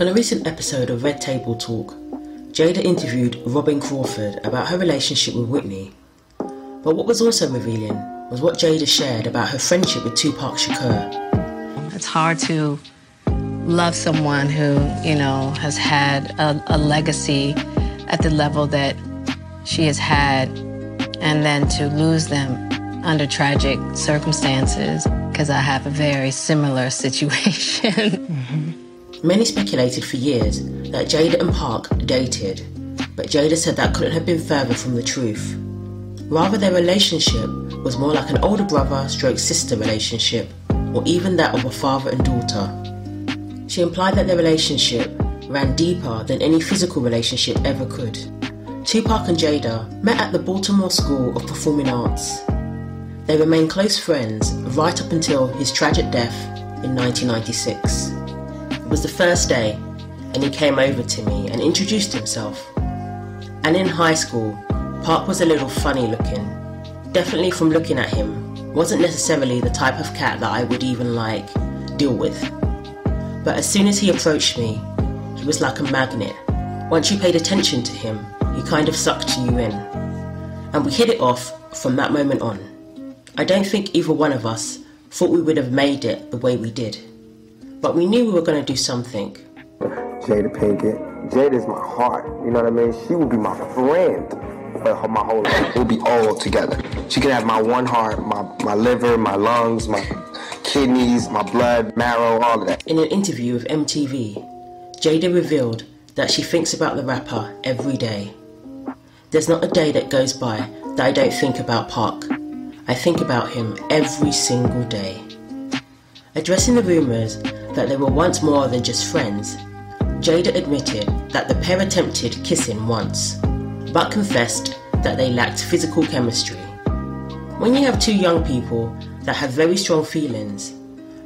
On a recent episode of Red Table Talk, Jada interviewed Robin Crawford about her relationship with Whitney. But what was also revealing was what Jada shared about her friendship with Tupac Shakur. It's hard to love someone who, you know, has had a legacy at the level that she has had, and then to lose them under tragic circumstances, because I have a very similar situation. Mm-hmm. Many speculated for years that Jada and Park dated, but Jada said that couldn't have been further from the truth. Rather, their relationship was more like an older brother/sister relationship, or even that of a father and daughter. She implied that their relationship ran deeper than any physical relationship ever could. Tupac and Jada met at the Baltimore School of Performing Arts. They remained close friends right up until his tragic death in 1996. It was the first day, and he came over to me and introduced himself. And in high school, Park was a little funny looking. Definitely from looking at him, wasn't necessarily the type of cat that I would even like deal with. But as soon as he approached me, he was like a magnet. Once you paid attention to him, he kind of sucked you in. And we hit it off from that moment on. I don't think either one of us thought we would have made it the way we did. But we knew we were going to do something. Jada Pinkett. Jada's my heart, you know what I mean? She would be my friend for my whole life. We'll be all together. She could have my one heart, my liver, my lungs, my kidneys, my blood, marrow, all of that. In an interview with MTV, Jada revealed that she thinks about the rapper every day. There's not a day that goes by that I don't think about Park. I think about him every single day. Addressing the rumours that they were once more than just friends, Jada admitted that the pair attempted kissing once, but confessed that they lacked physical chemistry. When you have two young people that have very strong feelings,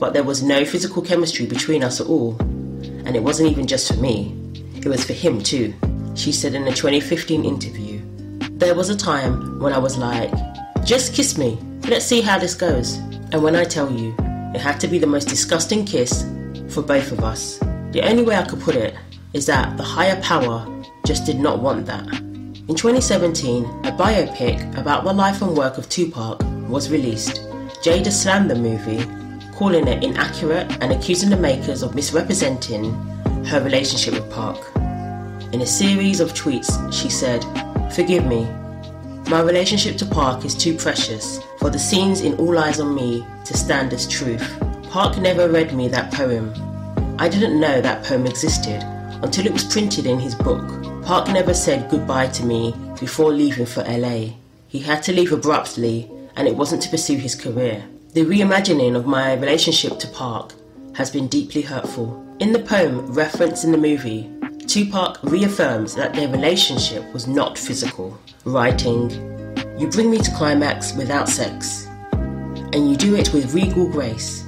but there was no physical chemistry between us at all, and it wasn't even just for me, it was for him too. She said in a 2015 interview, "There was a time when I was like, just kiss me, let's see how this goes. And when I tell you, it had to be the most disgusting kiss for both of us. The only way I could put it is that the higher power just did not want that." In 2017, a biopic about the life and work of Tupac was released. Jada slammed the movie, calling it inaccurate and accusing the makers of misrepresenting her relationship with Park. In a series of tweets, she said, "Forgive me. My relationship to Park is too precious for the scenes in All Eyes on Me to stand as truth. Park never read me that poem. I didn't know that poem existed until it was printed in his book. Park never said goodbye to me before leaving for LA. He had to leave abruptly, and it wasn't to pursue his career. The reimagining of my relationship to Park has been deeply hurtful." In the poem referenced in the movie, Tupac reaffirms that their relationship was not physical, writing, "You bring me to climax without sex, and you do it with regal grace.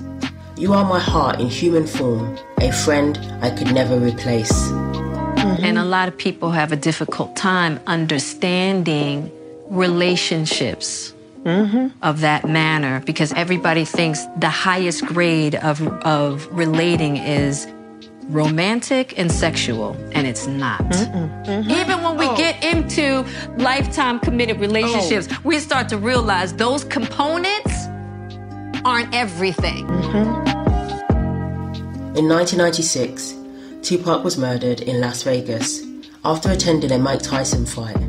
You are my heart in human form, a friend I could never replace." Mm-hmm. And a lot of people have a difficult time understanding relationships of that manner, because everybody thinks the highest grade of relating is romantic and sexual, and it's not. Even when we get into lifetime committed relationships, we start to realize those components aren't everything. In 1996, Tupac was murdered in Las Vegas after attending a Mike Tyson fight.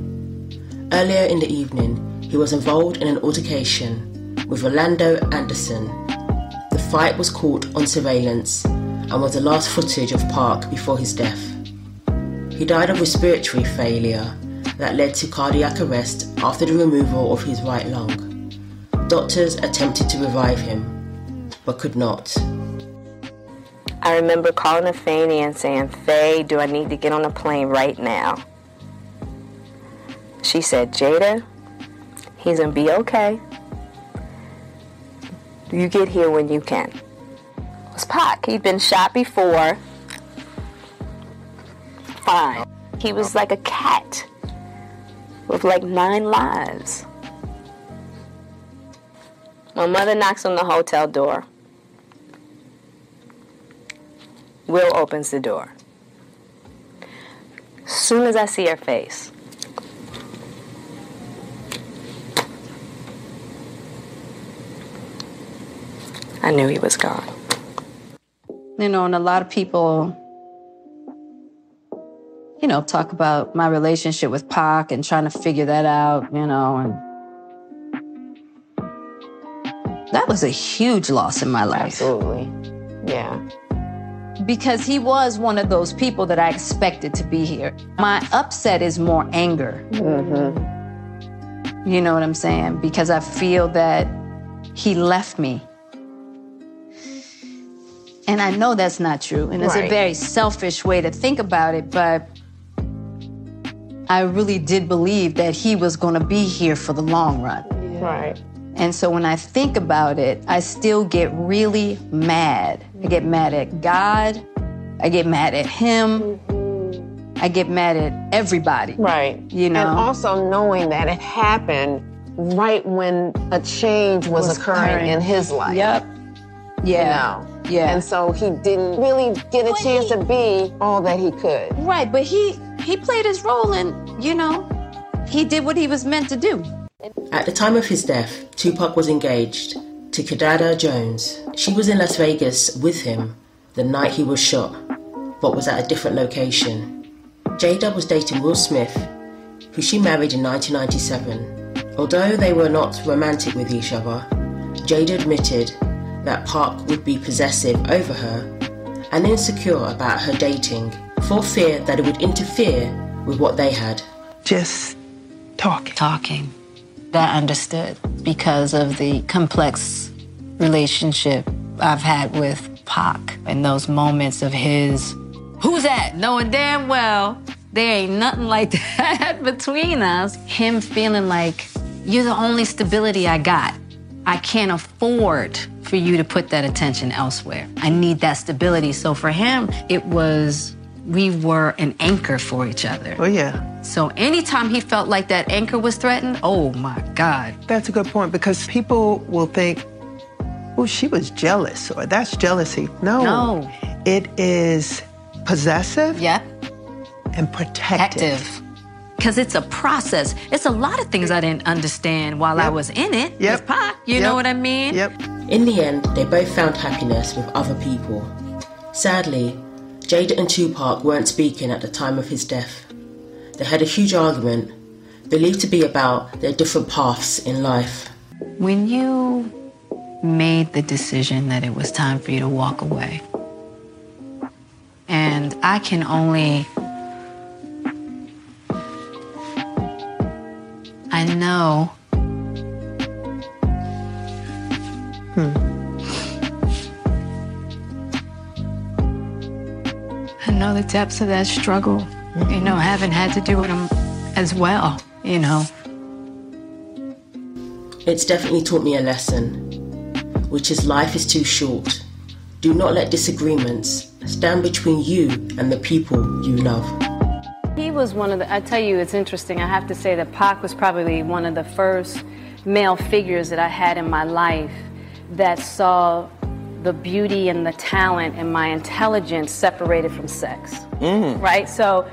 Earlier in the evening, he was involved in an altercation with Orlando Anderson. The fight was caught on surveillance and was the last footage of Park before his death. He died of respiratory failure that led to cardiac arrest after the removal of his right lung. Doctors attempted to revive him, but could not. I remember calling a Fanny and saying, "Faye, do I need to get on a plane right now?" She said, "Jada, he's gonna be okay. You get here when you can." Pac. He'd been shot before. Fine. He was like a cat with like 9 lives. My mother knocks on the hotel door. Will opens the door. As soon as I see her face, I knew he was gone. You know, and a lot of people, you know, talk about my relationship with Pac and trying to figure that out, you know, and that was a huge loss in my life. Absolutely, yeah. Because he was one of those people that I expected to be here. My upset is more anger. Mm-hmm. You know what I'm saying? Because I feel that he left me. And I know that's not true. And it's a very selfish way to think about it, but I really did believe that he was going to be here for the long run. Yeah. Right. And so when I think about it, I still get really mad. I get mad at God. I get mad at him. Mm-hmm. I get mad at everybody. Right. You know? And also knowing that it happened right when a change was occurring in his life. Yep. Yeah. You know? Yeah. And so he didn't really get a chance to be all that he could. Right. But he played his role and, you know, he did what he was meant to do. At the time of his death, Tupac was engaged to Kidada Jones. She was in Las Vegas with him the night he was shot, but was at a different location. Jada was dating Will Smith, who she married in 1997. Although they were not romantic with each other, Jada admitted that Pac would be possessive over her and insecure about her dating for fear that it would interfere with what they had. Just talking. Talking. That I understood because of the complex relationship I've had with Pac and those moments of his, who's that? Knowing damn well there ain't nothing like that between us. Him feeling like, you're the only stability I got. I can't afford for you to put that attention elsewhere. I need that stability. So for him, it was, we were an anchor for each other. Oh, yeah. So anytime he felt like that anchor was threatened, oh, my God. That's a good point, because people will think, oh, she was jealous, or that's jealousy. No. No. It is possessive. Yeah. And protective. Because it's a process. It's a lot of things I didn't understand while I was in it with Pac. You know what I mean? Yep. In the end, they both found happiness with other people. Sadly, Jada and Tupac weren't speaking at the time of his death. They had a huge argument, believed to be about their different paths in life. When you made the decision that it was time for you to walk away, and I can only... I know... know the depths of that struggle, you know, haven't had to do with them as well, you know. It's definitely taught me a lesson, which is life is too short. Do not let disagreements stand between you and the people you love. He was one of the, I tell you, it's interesting, I have to say that Pac was probably one of the first male figures that I had in my life that saw the beauty and the talent and my intelligence separated from sex, right? So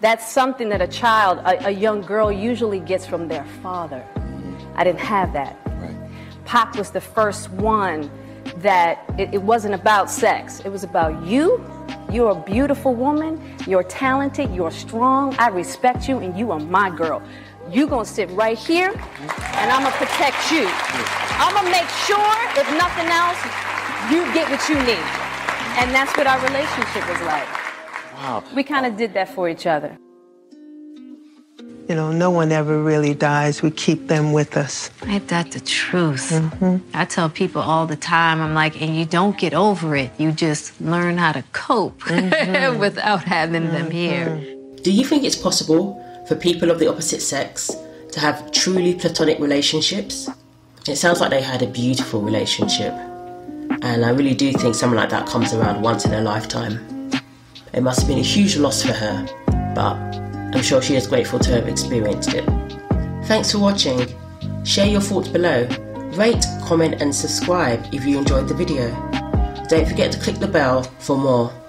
that's something that a child, a young girl usually gets from their father. I didn't have that. Right. Pac was the first one that it wasn't about sex. It was about you. You're a beautiful woman. You're talented. You're strong. I respect you, and you are my girl. You're going to sit right here, and I'm going to protect you. I'm going to make sure, if nothing else, you get what you need. And that's what our relationship was like. Wow. We kind of did that for each other. You know, no one ever really dies. We keep them with us. Ain't that the truth? Mm-hmm. I tell people all the time, I'm like, and you don't get over it. You just learn how to cope without having them here. Do you think it's possible for people of the opposite sex to have truly platonic relationships? It sounds like they had a beautiful relationship. And I really do think someone like that comes around once in a lifetime. It must have been a huge loss for her, but I'm sure she is grateful to have experienced it. Thanks for watching. Share your thoughts below. Rate, comment and subscribe if you enjoyed the video. Don't forget to click the bell for more.